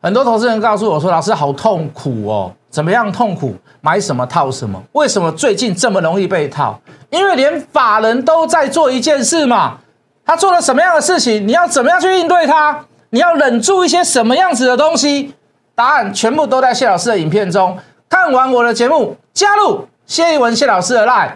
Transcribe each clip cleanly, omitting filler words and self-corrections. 很多投资人告诉我说：“老师，好痛苦哦，怎么样痛苦？买什么套什么？为什么最近这么容易被套？因为连法人都在做一件事嘛，他做了什么样的事情，你要怎么样去应对他？你要忍住一些什么样子的东西？答案全部都在谢老师的影片中。看完我的节目，加入谢一文谢老师的 LINE。”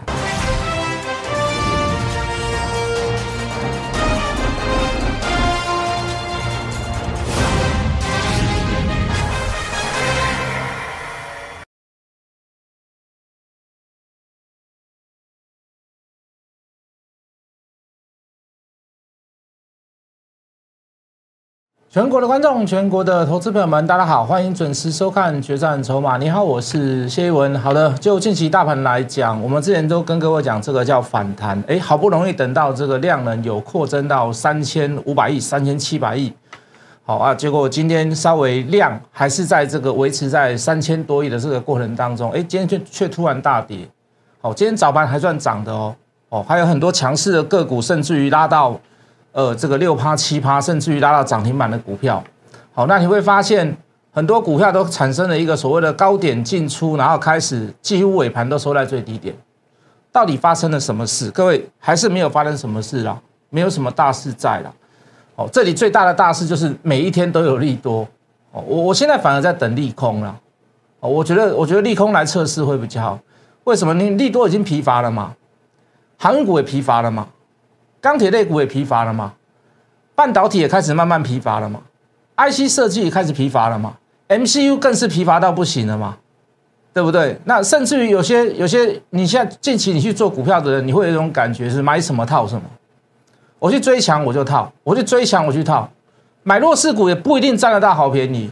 全国的观众，全国的投资朋友们，大家好，欢迎准时收看《决战筹码》。你好，我是谢一文。好的，就近期大盘来讲，我们之前都跟各位讲，这个叫反弹。哎，好不容易等到这个量能有扩增到3500亿、3700亿，好啊，结果今天稍微量还是在这个维持在3000多亿的这个过程当中，哎，今天却突然大跌。好，今天早盘还算涨的哦，哦，还有很多强势的个股，甚至于拉到。这个6%、7%，甚至于拉到涨停板的股票，好，那你会发现很多股票都产生了一个所谓的高点进出，然后开始几乎尾盘都收在最低点。到底发生了什么事？各位还是没有发生什么事啦，没有什么大事在啦。哦，这里最大的大事就是每一天都有利多。哦，我现在反而在等利空啦。哦，我觉得利空来测试会比较好。为什么？你利多已经疲乏了嘛，航运股也疲乏了嘛。钢铁类股也疲乏了嘛，半导体也开始慢慢疲乏了嘛 ，IC 设计也开始疲乏了嘛 ，MCU 更是疲乏到不行了嘛，对不对？那甚至于有些，你现在近期你去做股票的人，你会有一种感觉是买什么套什么，我去追强我就套，我去追强我去套，买弱势股也不一定占得到好便宜。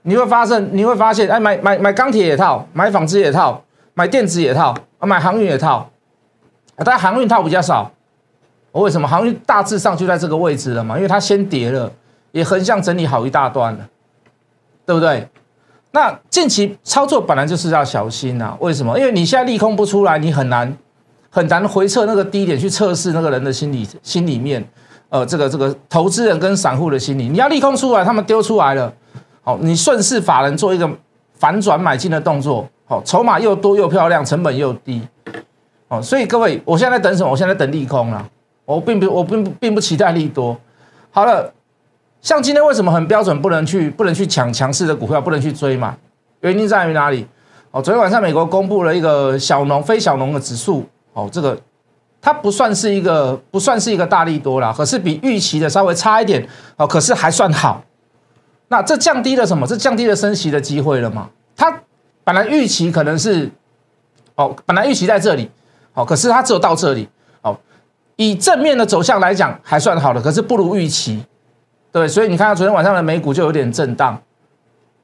你会发现，哎，买钢铁也套，买纺织也套，买电子也套，买航运也套，但航运套比较少。为什么航运大致上就在这个位置了嘛？因为它先跌了，也横向整理好一大段了，对不对？那近期操作本来就是要小心啊！为什么？因为你现在利空不出来，你很难回测那个低点去测试那个人的心里面，这个投资人跟散户的心理。你要利空出来，他们丢出来了，好，你顺势法人做一个反转买进的动作，好，筹码又多又漂亮，成本又低，哦，所以各位，我现在在等什么？我现在在等利空啦。我并不期待利多。好了，像今天为什么很标准不能去抢强势的股票，不能去追嘛？原因在于哪里？哦，昨天晚上美国公布了一个非小农的指数，哦，这个它不算是一个大利多啦，可是比预期的稍微差一点，哦，可是还算好。那这降低了什么？这降低了升息的机会了嘛？它本来预期可能是，哦，本来预期在这里，哦，可是它只有到这里。以正面的走向来讲，还算好了，可是不如预期，对不对？所以你看到昨天晚上的美股就有点震荡，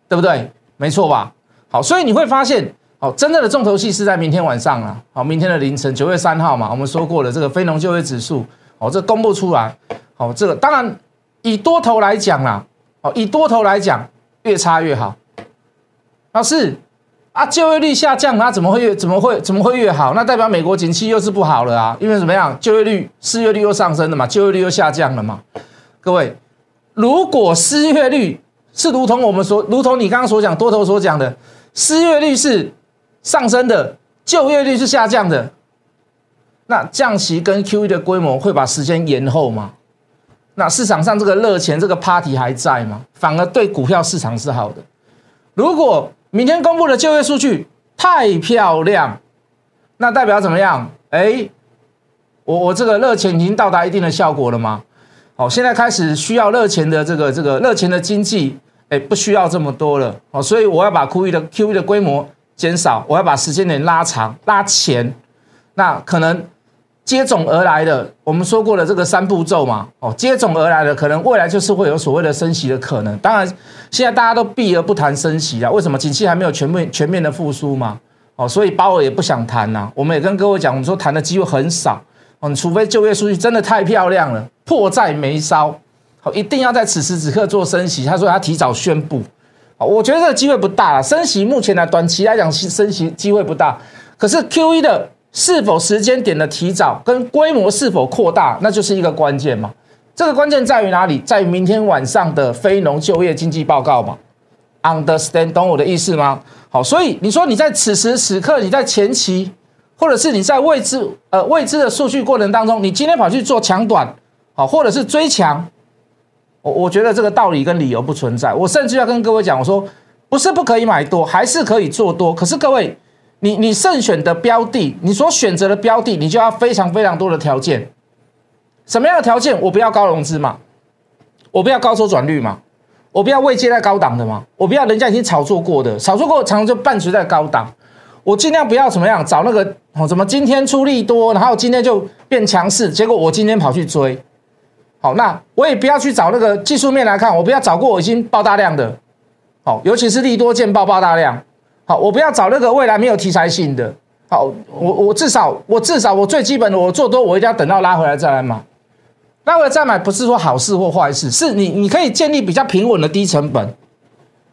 对不对？没错吧？好，所以你会发现，哦，真正的重头戏是在明天晚上啦，好，明天的凌晨9月3号嘛，我们说过了，这个非农就业指数，哦，这公布出来，哦，这个当然以多头来讲啦，哦，以多头来讲越差越好。老师啊，就业率下降，它怎么会越好？那代表美国景气又是不好了啊！因为怎么样，就业率、失业率又上升了嘛，就业率又下降了嘛。各位，如果失业率是如同你刚刚所讲多头所讲的，失业率是上升的，就业率是下降的，那降息跟 QE 的规模会把时间延后吗？那市场上这个热钱、这个 party 还在吗？反而对股票市场是好的。如果明天公布的就业数据太漂亮，那代表怎么样？哎，我这个热钱已经到达一定的效果了吗？好，现在开始需要热钱的这个热钱的经济，哎，不需要这么多了。好，所以我要把 QE 的规模减少，我要把时间点拉长拉前。那可能接踵而来的，我们说过的这个3步骤嘛，哦，接踵而来的可能未来就是会有所谓的升息的可能。当然，现在大家都避而不谈升息啦，为什么？景气还没有全面的复苏嘛，哦，所以鲍尔也不想谈呐，啊。我们也跟各位讲，我们说谈的机会很少，哦，除非就业数据真的太漂亮了，迫在眉梢，哦，一定要在此时此刻做升息。他说他提早宣布，哦，我觉得这个机会不大啦，升息目前呢，短期来讲升息机会不大，可是 QE 的。是否时间点的提早跟规模是否扩大，那就是一个关键嘛。这个关键在于哪里？在于明天晚上的非农就业经济报告嘛。Understand， 懂我的意思吗？好，所以你说你在此时此刻，你在前期，或者是你在未知的数据过程当中，你今天跑去做强短，好，或者是追强，我觉得这个道理跟理由不存在。我甚至要跟各位讲，我说不是不可以买多，还是可以做多，可是各位，你慎选的标的，你所选择的标的，你就要非常非常多的条件。什么样的条件？我不要高融资嘛，我不要高周转率嘛，我不要未接在高档的嘛，我不要人家已经炒作过的，炒作过常常就伴随在高档。我尽量不要怎么样找那个怎么今天出力多，然后今天就变强势，结果我今天跑去追。好，那我也不要去找那个技术面来看，我不要找过我已经爆大量的，好，尤其是利多见爆大量。好，我不要找那个未来没有题材性的。好，我至少我最基本的我做多，我一定要等到拉回来再来买。拉回来再买不是说好事或坏事，是你可以建立比较平稳的低成本。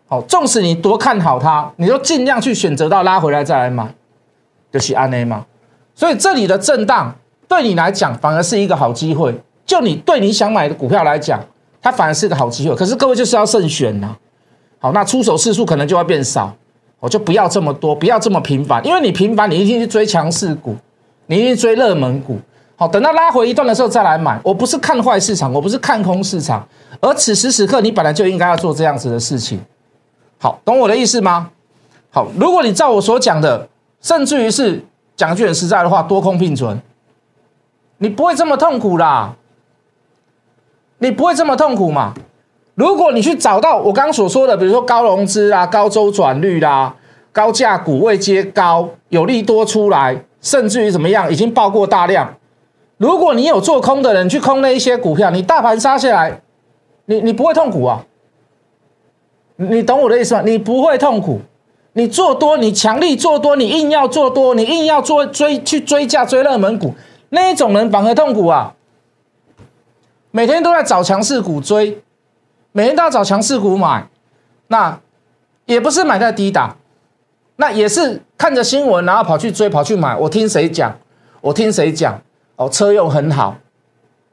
好，纵使你多看好它，你就尽量去选择到拉回来再来买，就是安内嘛。所以这里的震荡对你来讲反而是一个好机会，就你对你想买的股票来讲，它反而是个好机会。可是各位就是要慎选啊。好，那出手次数可能就会变少，我就不要这么多，不要这么频繁，因为你频繁，你一定去追强势股，你一定追热门股。好，等到拉回一段的时候再来买。我不是看坏市场，我不是看空市场，而此时此刻你本来就应该要做这样子的事情。好，懂我的意思吗？好，如果你照我所讲的，甚至于是讲句很实在的话，多空并存，你不会这么痛苦啦，你不会这么痛苦嘛。如果你去找到我刚刚所说的，比如说高融资啦、高周转率啦、高价股位阶高、有利多出来，甚至于怎么样已经爆过大量。如果你有做空的人去空那一些股票，你大盘杀下来，你不会痛苦啊，你懂我的意思吗？你不会痛苦，你做多，你强力做多，你硬要做多，你硬要做去追价追热门股，那一种人反而痛苦啊。每天都在找强势股追，每天都要找强势股买，那也不是买在低档，那也是看着新闻然后跑去追跑去买。我听谁讲。哦，车用很好，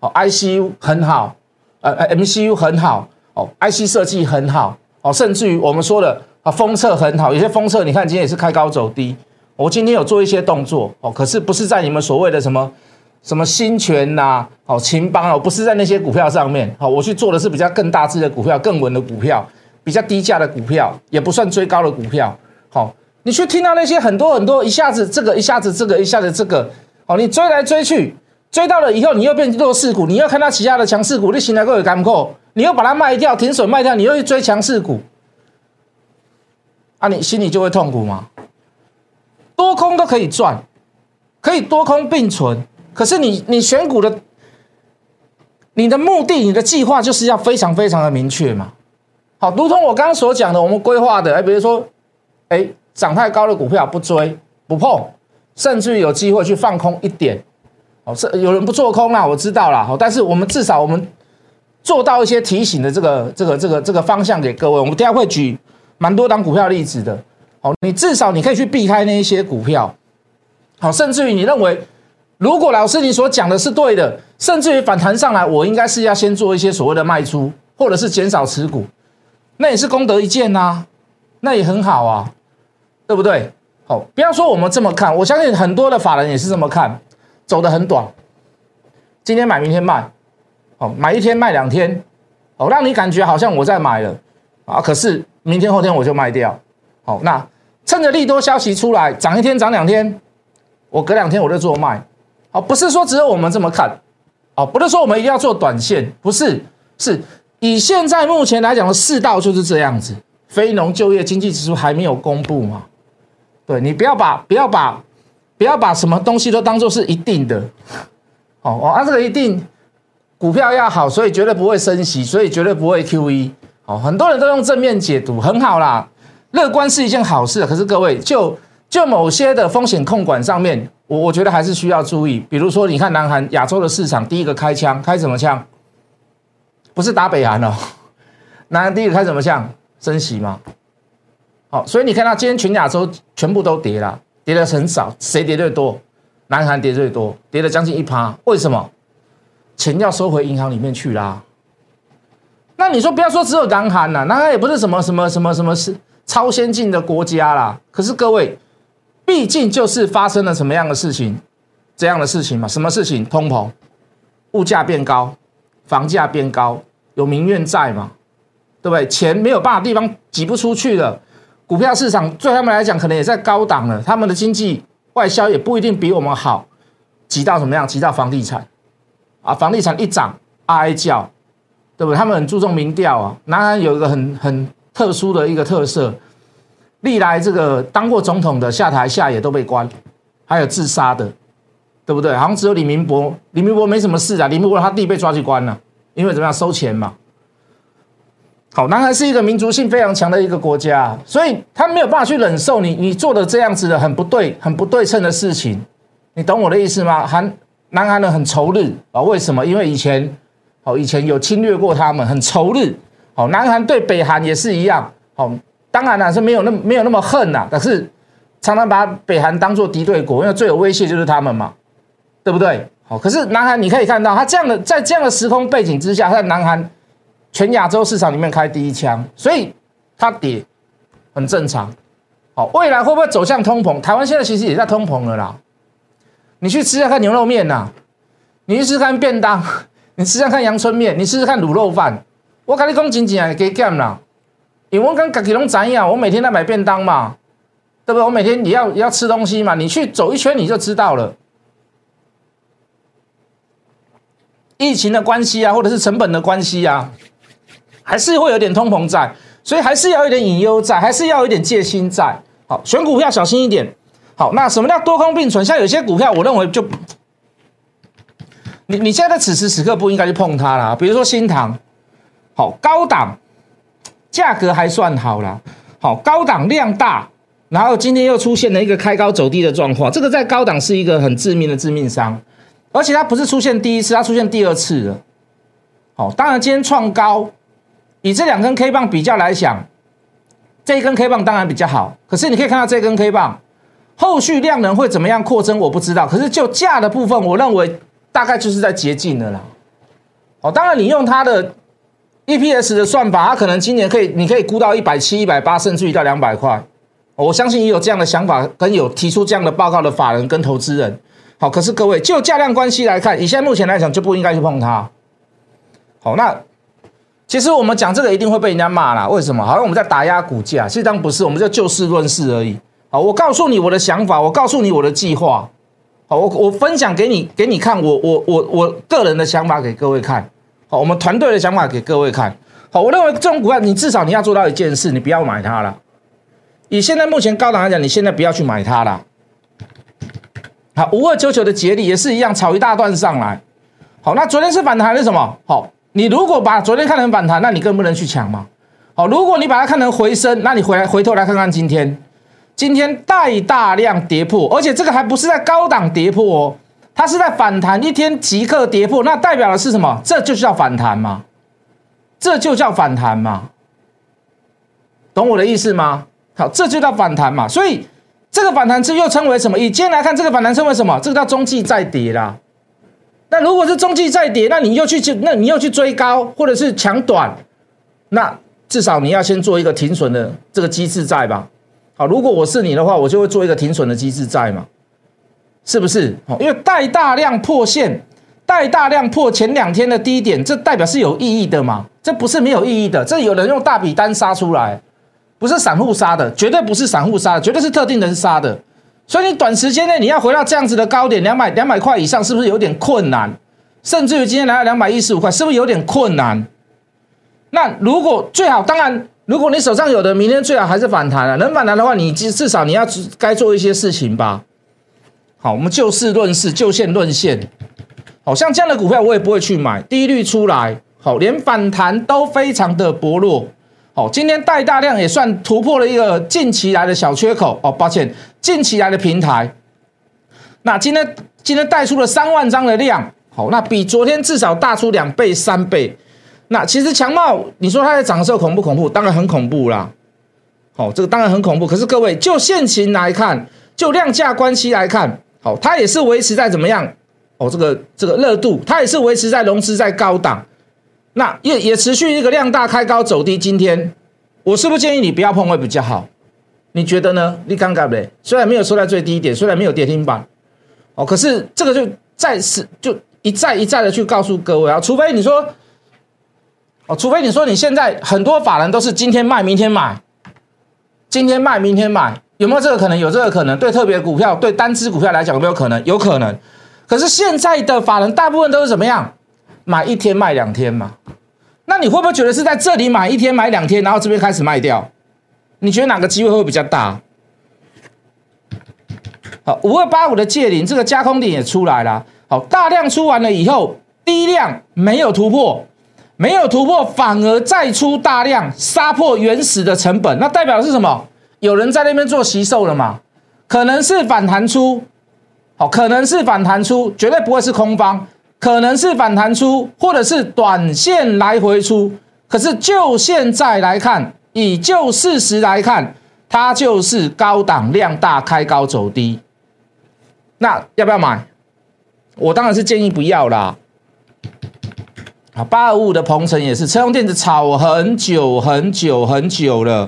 哦 ，ICU 很好，MCU 很好，哦 ，IC 设计很好，哦，甚至于我们说的啊，封测很好，有些封测你看今天也是开高走低，我今天有做一些动作，哦，可是不是在你们所谓的什么新权呐，哦，秦邦哦，不是在那些股票上面，好，我去做的是比较更大只的股票，更稳的股票，比较低价的股票，也不算追高的股票，好，你去听到那些很多很多，一下子这个，一下子这个，一下子这个。好，你追来追去，追到了以后，你又变弱势股，你又看到其他的强势股，你心里又有感慨，你又把它卖掉，停损卖掉，你又去追强势股，啊，你心里就会痛苦嘛。多空都可以赚，可以多空并存，可是你选股的，你的目的、你的计划就是要非常非常的明确嘛。好，如同我刚刚所讲的，我们规划的，比如说，涨太高的股票不追不碰。甚至于有机会去放空一点，哦，有人不做空啦，我知道啦，但是我们至少我们做到一些提醒的这个方向给各位。我们等一下会举蛮多档股票例子的，哦，你至少你可以去避开那一些股票，好，甚至于你认为如果老师你所讲的是对的，甚至于反弹上来，我应该是要先做一些所谓的卖出，或者是减少持股，那也是功德一件啊，那也很好啊，对不对？好，不要说我们这么看，我相信很多的法人也是这么看，走得很短，今天买明天卖，好，买一天卖两天，好，让你感觉好像我在买了啊，可是明天后天我就卖掉，好，那趁着利多消息出来，涨一天涨两天，我隔两天我就做卖，好，不是说只有我们这么看，好，不是说我们一定要做短线，不是，是以现在目前来讲的世道就是这样子，非农就业经济指数还没有公布嘛。对，你不要把什么东西都当作是一定的，哦，按这个一定，股票要好，所以绝对不会升息，所以绝对不会 QE，哦，很多人都用正面解读，很好啦，乐观是一件好事，可是各位就某些的风险控管上面，我觉得还是需要注意，比如说你看南韩亚洲的市场第一个开枪，开什么枪？不是打北韩哦，南韩第一个开什么枪？升息嘛。好，所以你看到今天全亚洲全部都跌了，跌的很少，谁跌最多？南韩跌最多，跌了将近1%。为什么？钱要收回银行里面去啦。那你说不要说只有南韩啦，南韩也不是什么是超先进的国家啦。可是各位，毕竟就是发生了什么样的事情，这样的事情嘛？什么事情？通膨，物价变高，房价变高，有民怨在嘛？对不对？钱没有办法地方挤不出去了，股票市场对他们来讲可能也在高档了，他们的经济外销也不一定比我们好，挤到什么样？挤到房地产啊！房地产一涨，哀叫。对不对？他们很注重民调啊。南韩有一个很特殊的一个特色，历来这个当过总统的下台下野都被关，还有自杀的，对不对？好像只有李明博，李明博没什么事啊。李明博他弟被抓去关了，因为怎么样收钱嘛。好，南韩是一个民族性非常强的一个国家啊，所以他没有办法去忍受你做的这样子的很不对称的事情，你懂我的意思吗？南韩人很仇日啊，为什么？因为以前有侵略过他们，很仇日。好，南韩对北韩也是一样。好，当然啦是没有那么恨啦，但是常常把北韩当作敌对国，因为最有威胁就是他们嘛，对不对？好，可是南韩你可以看到，他在这样的时空背景之下，他在南韩全亚洲市场里面开第一枪，所以他跌很正常。好，未来会不会走向通膨？台湾现在其实也在通膨了啦。你去吃下看牛肉面啦，你去吃看便当。你试试看阳春面，你试试看卤肉饭。我跟你讲，真正给减啦，因为我跟自己拢知呀，我每天在买便当嘛，对不对？我每天也要吃东西嘛，你去走一圈你就知道了。疫情的关系啊，或者是成本的关系啊，还是会有点通膨在，所以还是要有点隐忧在，还是要有点戒心在。好，选股票小心一点。好，那什么叫多空并存？像有些股票，我认为就。你现在此时此刻不应该去碰它啦，比如说新唐，好高档，价格还算好啦，好高档量大，然后今天又出现了一个开高走低的状况，这个在高档是一个很致命伤，而且它不是出现第一次，它出现第二次了。好，当然今天创高，以这两根 K 棒比较来讲，这一根 K 棒当然比较好，可是你可以看到这根 K 棒后续量能会怎么样扩增，我不知道，可是就价的部分，我认为。大概就是在接近了啦，哦，当然你用它的 EPS 的算法，它可能今年你可以估到170、180，甚至于到200块，我相信也有这样的想法，跟有提出这样的报告的法人跟投资人。好，可是各位就价量关系来看，以现在目前来讲就不应该去碰它。好，那其实我们讲这个一定会被人家骂啦，为什么？好像我们在打压股价，其实当然不是，我们就事论事而已。好，我告诉你我的想法，我告诉你我的计划。好，我分享给你看，我个人的想法给各位看，好，我们团队的想法给各位看，好，我认为这种股票你至少你要做到一件事，你不要买它了。以现在目前高档来讲，你现在不要去买它了。好，5299的杰力也是一样，炒一大段上来。好，那昨天是反弹是什么？好，你如果把昨天看成反弹，那你更不能去抢嘛。好，如果你把它看成回升，那你回头来看看今天。今天大量跌破，而且这个还不是在高档跌破哦，它是在反弹一天即刻跌破，那代表的是什么？这就叫反弹嘛，这就叫反弹嘛，懂我的意思吗？好，这就叫反弹嘛，所以这个反弹是又称为什么？以今天来看，这个反弹称为什么？这个叫中继再跌啦。那如果是中继再跌，那你又去追高或者是抢短，那至少你要先做一个停损的这个机制在吧。好，如果我是你的话，我就会做一个停损的机制在嘛，是不是？因为带大量破线，带大量破前两天的低点，这代表是有意义的嘛，这不是没有意义的，这有人用大笔单杀出来，不是散户杀的，绝对不是散户杀的，绝对是特定人杀的，所以你短时间内你要回到这样子的高点，200块以上是不是有点困难？甚至于今天来到215块，是不是有点困难？那如果最好当然。如果你手上有的，明天最好还是反弹了。能反弹的话，你至少你要该做一些事情吧。好，我们就事论事，就线论线。好，像这样的股票我也不会去买，低率出来，好，连反弹都非常的薄弱。好，今天带大量也算突破了一个近期来的小缺口哦，抱歉，近期来的平台。那今天带出了3万张的量，好，那比昨天至少大出2倍、3倍。那其实强茂，你说它在涨的时候恐不恐怖？当然很恐怖啦。好，这个当然很恐怖。可是各位，就现情来看，就量价关系来看，好，它也是维持在怎么样哦，这个热度它也是维持在融资在高档，那也持续一个量大开高走低。今天我是不是建议你不要碰会比较好？你觉得呢？你尴尬嘞？虽然没有收在最低点，虽然没有跌停板，哦，可是这个就一再的去告诉各位啊，除非你说你现在很多法人都是今天卖明天买，今天卖明天买，有没有这个可能？有这个可能。对特别股票，对单只股票来讲，有没有可能？有可能。可是现在的法人大部分都是怎么样？买一天卖两天嘛。那你会不会觉得是在这里买一天买两天，然后这边开始卖掉？你觉得哪个机会会比较大？好，5285的界岭，这个加空点也出来了。好，大量出完了以后，低量没有突破。没有突破，反而再出大量，杀破原始的成本，那代表是什么？有人在那边做惜售了嘛？可能是反弹出，好，可能是反弹出，绝对不会是空方，可能是反弹出，或者是短线来回出。可是就现在来看，以就事实来看，它就是高档量大开高走低。那要不要买？我当然是建议不要啦。啊，8255的鹏程也是，车用电子炒很久了，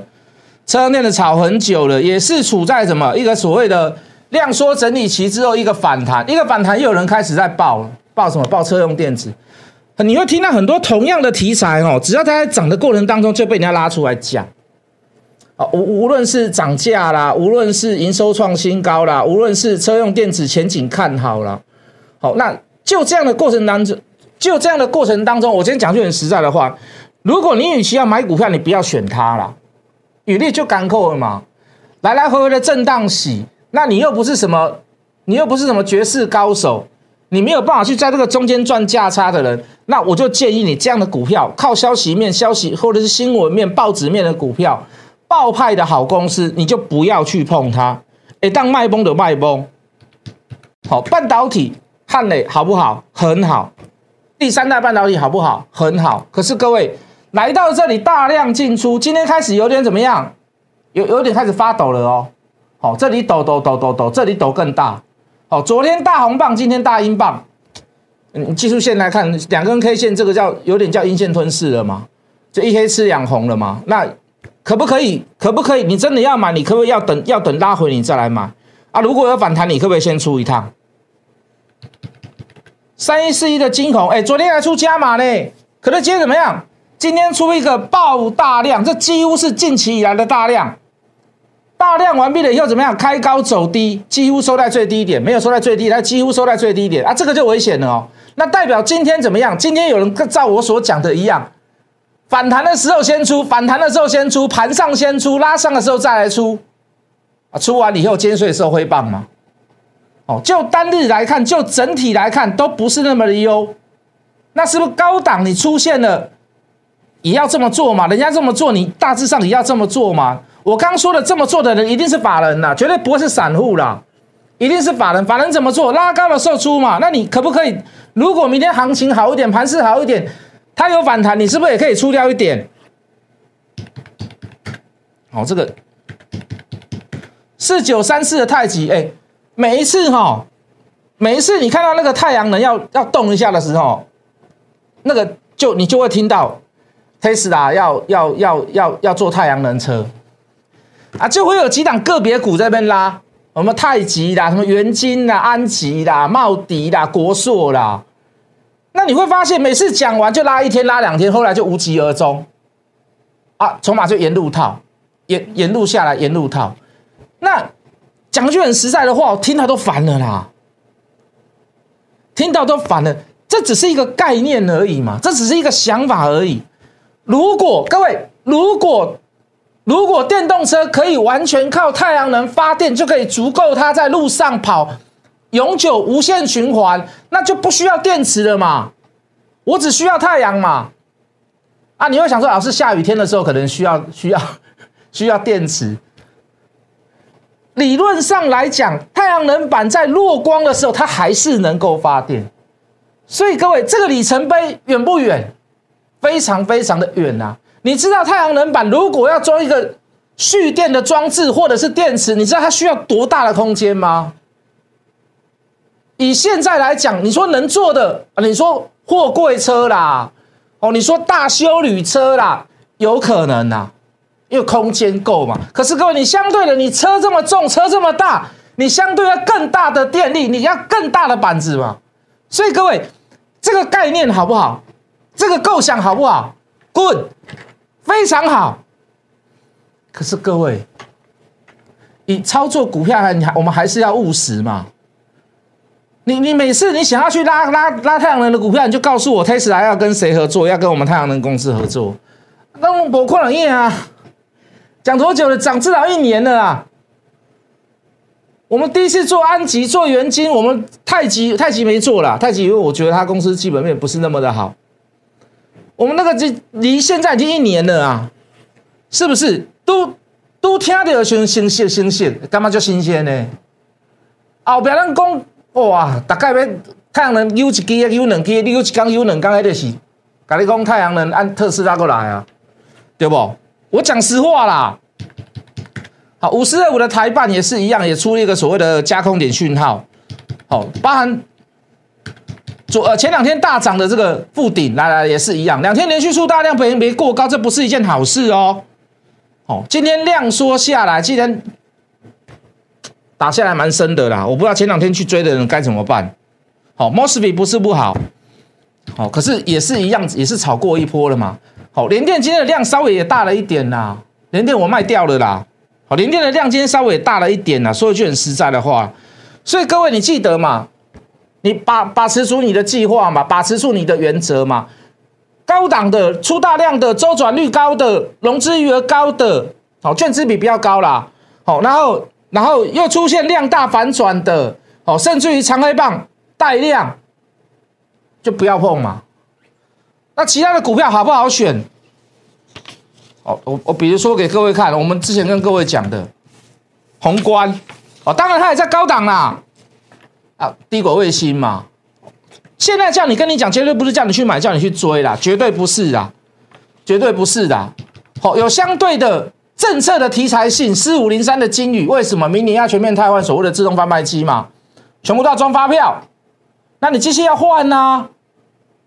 车用电子炒很久了，也是处在什么一个所谓的量缩整理期之后一个反弹，又有人开始在爆了，爆什么？爆车用电子。你会听到很多同样的题材哦，只要它在涨的过程当中就被人家拉出来讲，啊，无论是涨价啦，无论是营收创新高啦，无论是车用电子前景看好啦，好，那就这样的过程当中。我今天讲句很实在的话，如果你与其要买股票，你不要选它啦，与利就干扣了嘛，来来回回的震荡洗，那你又不是什么绝世高手，你没有办法去在这个中间赚价差的人，那我就建议你这样的股票，靠消息面或者是新闻面、报纸面的股票，爆派的好公司，你就不要去碰它。哎，当卖崩的卖崩，好，半导体汉磊好不好？很好。第三代半导体好不好？很好。可是各位来到这里大量进出，今天开始有点怎么样？有点开始发抖了哦。好，这里抖，这里抖更大。好，昨天大红棒，今天大阴棒。技术线来看，两根 K 线，这个有点叫阴线吞噬了嘛？就一黑吃两红了嘛？那可不可以？你真的要买，你可不可以要等拉回你再来买啊？如果有反弹，你可不可以先出一趟？3141的金红，哎，昨天还出加码呢，可是今天怎么样？今天出一个爆大量，这几乎是近期以来的大量。大量完毕了以后怎么样？开高走低，几乎收在最低点，没有收在最低，它几乎收在最低点啊，这个就危险了哦。那代表今天怎么样？今天有人照我所讲的一样，反弹的时候先出，盘上先出，拉上的时候再来出，啊，出完以后尖碎的时候挥棒嘛。哦，就单日来看，就整体来看，都不是那么的优。那是不是高档你出现了，也要这么做嘛？人家这么做，你大致上也要这么做嘛？我刚说的这么做的人，一定是法人啦，绝对不会是散户啦，一定是法人。法人怎么做？拉高的时候出嘛。那你可不可以？如果明天行情好一点，盘势好一点，它有反弹，你是不是也可以出掉一点？好，这个4934的太极，哎。每一次你看到那个太阳能要动一下的时候，那个你就会听到 Tesla 要做太阳能车啊，就会有几档个别股在那边拉，我们太极啦、什么元晶啦、安吉啦、茂迪啦、国硕啦，那你会发现每次讲完就拉一天、拉两天，后来就无疾而终啊，筹码就沿路套，那。讲句很实在的话，我听到都烦了啦，这只是一个概念而已嘛，这只是一个想法而已。如果电动车可以完全靠太阳能发电就可以足够它在路上跑，永久无限循环，那就不需要电池了嘛，我只需要太阳嘛。啊，你会想说，老师下雨天的时候可能需要电池。理论上来讲，太阳能板在落光的时候，它还是能够发电。所以各位，这个里程碑远不远？非常非常的远啊！你知道太阳能板如果要装一个蓄电的装置或者是电池，你知道它需要多大的空间吗？以现在来讲，你说能做的，你说货柜车啦，哦，你说大休旅车啦，有可能啦，因为空间够嘛。可是各位，你相对的，你车这么重，车这么大，你相对要更大的电力，你要更大的板子嘛。所以各位，这个概念好不好？这个构想好不好 ？Good， 非常好。可是各位，你操作股票，我们还是要务实嘛。你每次你想要去拉太阳能的股票，你就告诉我 Tesla 要跟谁合作，要跟我们太阳能公司合作。那我看了一眼啊，讲多久了？涨至少1年了啊。我们第一次做安吉，做元晶，我们太极没做啦，太极因为我觉得他公司基本面不是那么的好。我们那个离现在已经1年了啊，是不是？都听到新鲜，干嘛叫新鲜呢？后边咱讲。哇！大概要太阳能有一支、有两支，你有一天有两天，那就是跟你讲太阳能按特斯拉过来啊，对不？我讲实话啦。好，525的台半也是一样，也出了一个所谓的加空点讯号。好，包含前2天大涨的这个附顶，来也是一样，2天连续出大量，本益比过高，这不是一件好事哦。哦，今天量缩下来，既然打下来蛮深的啦，我不知道前2天去追的人该怎么办。好 ，Mosby 不是不好，好，可是也是一样，也是炒过一波了嘛。好，联电今天的量稍微也大了一点啦，联电我卖掉了啦。好，联电的量今天稍微也大了一点啦，说一句很实在的话，所以各位你记得嘛，你把持住你的计划嘛，把持住你的原则嘛，高档的出大量的，周转率高的，融资余额高的，好，券资比比较高啦。好，然后又出现量大反转的，哦，甚至于长黑棒带量，就不要碰嘛。那其他的股票好不好选？哦，我比如说给各位看，我们之前跟各位讲的宏观，哦，当然它也在高档啦，啊，低轨卫星嘛。现在叫你跟你讲，绝对不是叫你去买，叫你去追啦，绝对不是啦，绝对不是啦。好，有相对的。政策的题材性，4503的金宇为什么明年要全面汰换所谓的自动贩卖机嘛？全部都要装发票，那你机器要换啊。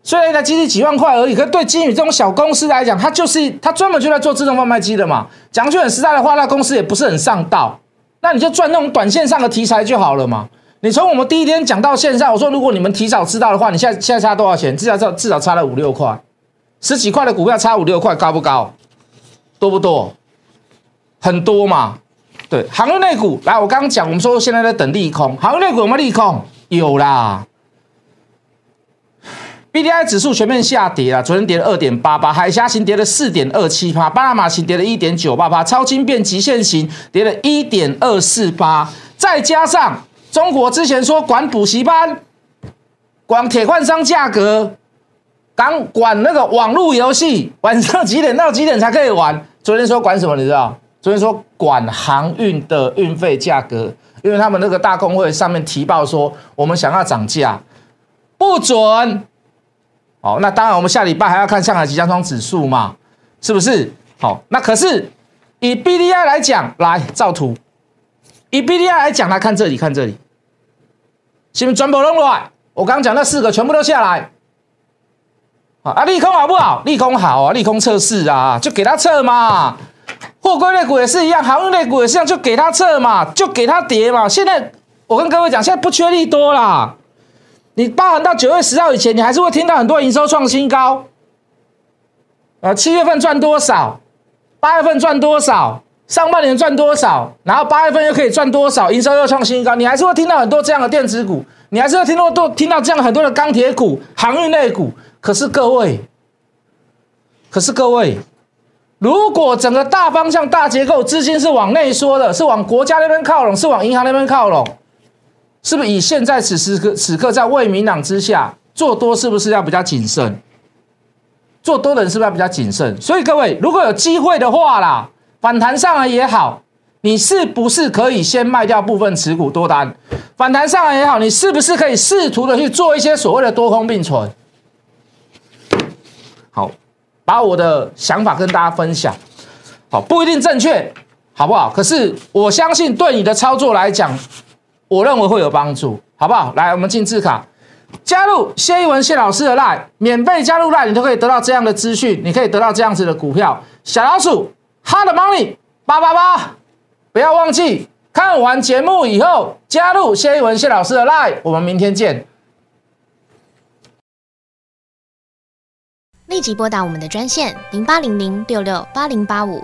虽然一台机器几万块而已，可是对金宇这种小公司来讲，它专门就在做自动贩卖机的嘛。讲句很实在的话，那公司也不是很上道，那你就赚那种短线上的题材就好了嘛。你从我们第一天讲到现在，我说如果你们提早知道的话，你现在差多少钱？至少差了5-6块，10几块的股票差5-6块，高不高？多不多？很多嘛，对，航运类股来，我刚刚讲，我们说现在在等利空，航运类股有没有利空？有啦 ，BDI 指数全面下跌啦，昨天跌了 2.88%， 海峡型跌了 4.27%， 巴拿马型跌了 1.98%， 超轻便极限型跌了 1.248%， 再加上中国之前说管补习班、管铁矿商价格、管那个网络游戏，晚上几点到几点才可以玩？昨天说管什么？你知道？昨天说管航运的运费价格，因为他们那个大公会上面提报说，我们想要涨价，不准。好，那当然我们下礼拜还要看上海集装箱指数嘛，是不是？好，那可是以 BDI 来讲，来照图，以 BDI 来讲，来看这里，看这里，是不是全部弄来？我刚讲那4个全部都下来。啊，利空好不好？利空好啊，利空测试啊，就给他测嘛。货柜类股也是一样，航运类股也是一样，就给它测嘛，就给它跌嘛。现在我跟各位讲，现在不缺利多啦。你包含到9月10号以前，你还是会听到很多营收创新高。7月份赚多少？8月份赚多少？上半年赚多少？然后8月份又可以赚多少？营收又创新高，你还是会听到很多这样的电子股，你还是会听到这样很多的钢铁股、航运类股。可是各位。如果整个大方向、大结构资金是往内缩的，是往国家那边靠拢，是往银行那边靠拢，是不是以现在此刻在未明朗之下做多，是不是要比较谨慎？做多的人是不是要比较谨慎？所以各位，如果有机会的话啦，反弹上来也好，你是不是可以先卖掉部分持股多单？反弹上来也好，你是不是可以试图的去做一些所谓的多空并存？好。把我的想法跟大家分享，好，不一定正确，好不好？可是我相信对你的操作来讲，我认为会有帮助。好不好？来，我们进字卡，加入谢一文谢老师的 LINE， 免费加入 LINE， 你都可以得到这样的资讯，你可以得到这样子的股票。小老鼠 hotmoney888， 不要忘记看完节目以后加入谢一文谢老师的 LINE， 我们明天见。立即拨打我们的专线0800668085。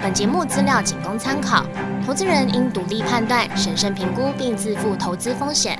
本节目资料仅供参考，投资人应独立判断、审慎评估并自负投资风险。